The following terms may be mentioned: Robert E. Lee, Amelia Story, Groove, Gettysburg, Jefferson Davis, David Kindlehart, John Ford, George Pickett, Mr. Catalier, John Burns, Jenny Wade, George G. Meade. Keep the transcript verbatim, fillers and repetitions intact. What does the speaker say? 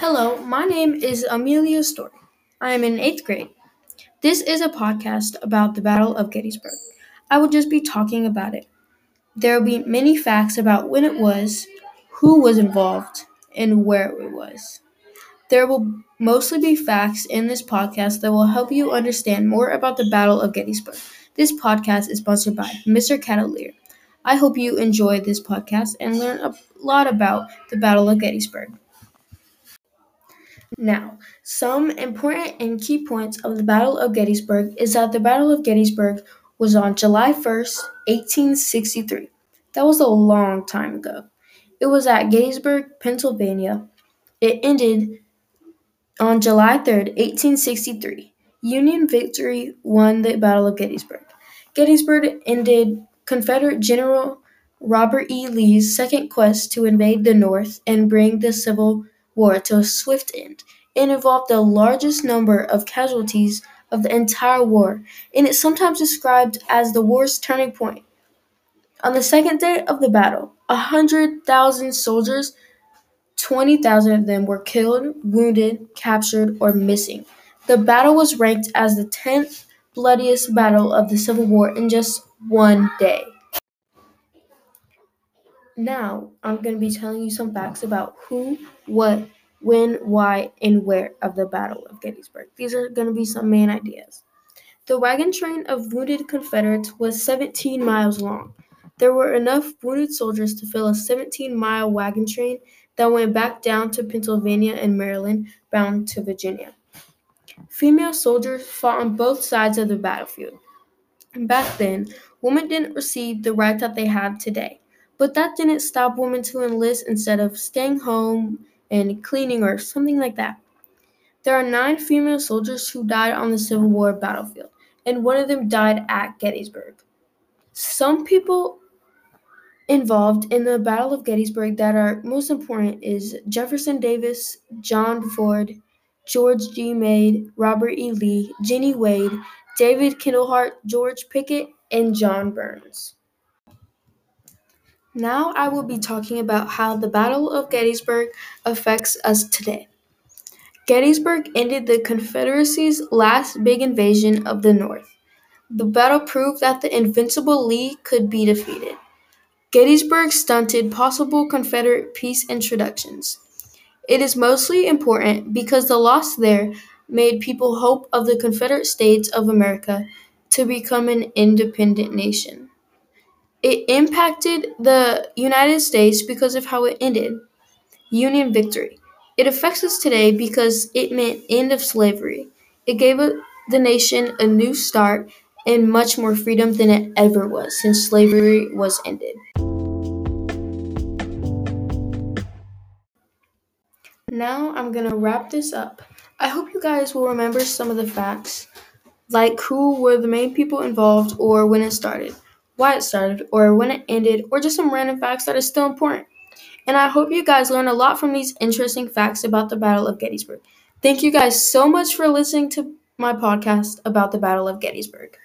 Hello, my name is Amelia Story. I am in eighth grade. This is a podcast about the Battle of Gettysburg. I will just be talking about it. There will be many facts about when it was, who was involved, and where it was. There will mostly be facts in this podcast that will help you understand more about the Battle of Gettysburg. This podcast is sponsored by Mister Catalier. I hope you enjoy this podcast and learn a lot about the Battle of Gettysburg. Now, some important and key points of the Battle of Gettysburg is that the Battle of Gettysburg was on July first, eighteen sixty-three. That was a long time ago. It was at Gettysburg, Pennsylvania. It ended on July third, eighteen sixty-three. Union victory won the Battle of Gettysburg. Gettysburg ended Confederate General Robert E. Lee's second quest to invade the North and bring the Civil War to a swift end. It involved the largest number of casualties of the entire war, and it's sometimes described as the war's turning point. On the second day of the battle, one hundred thousand soldiers, twenty thousand of them were killed, wounded, captured, or missing. The battle was ranked as the tenth bloodiest battle of the Civil War in just one day. Now, I'm going to be telling you some facts about who, what, when, why, and where of the Battle of Gettysburg. These are going to be some main ideas. The wagon train of wounded Confederates was seventeen miles long. There were enough wounded soldiers to fill a seventeen-mile wagon train that went back down to Pennsylvania and Maryland, bound to Virginia. Female soldiers fought on both sides of the battlefield. Back then, women didn't receive the rights that they have today. But that didn't stop women to enlist instead of staying home and cleaning or something like that. There are nine female soldiers who died on the Civil War battlefield, and one of them died at Gettysburg. Some people involved in the Battle of Gettysburg that are most important is Jefferson Davis, John Ford, George G. Meade, Robert E. Lee, Jenny Wade, David Kindlehart, George Pickett, and John Burns. Now I will be talking about how the Battle of Gettysburg affects us today. Gettysburg ended the Confederacy's last big invasion of the North. The battle proved that the invincible Lee could be defeated. Gettysburg stunted possible Confederate peace introductions. It is mostly important because the loss there made people hope of the Confederate States of America to become an independent nation. It impacted the United States because of how it ended. Union victory. It affects us today because it meant end of slavery. It gave the nation a new start and much more freedom than it ever was since slavery was ended. Now I'm going to wrap this up. I hope you guys will remember some of the facts, like who were the main people involved or when it started, why it started, or when it ended, or just some random facts that are still important. And I hope you guys learn a lot from these interesting facts about the Battle of Gettysburg. Thank you guys so much for listening to my podcast about the Battle of Gettysburg.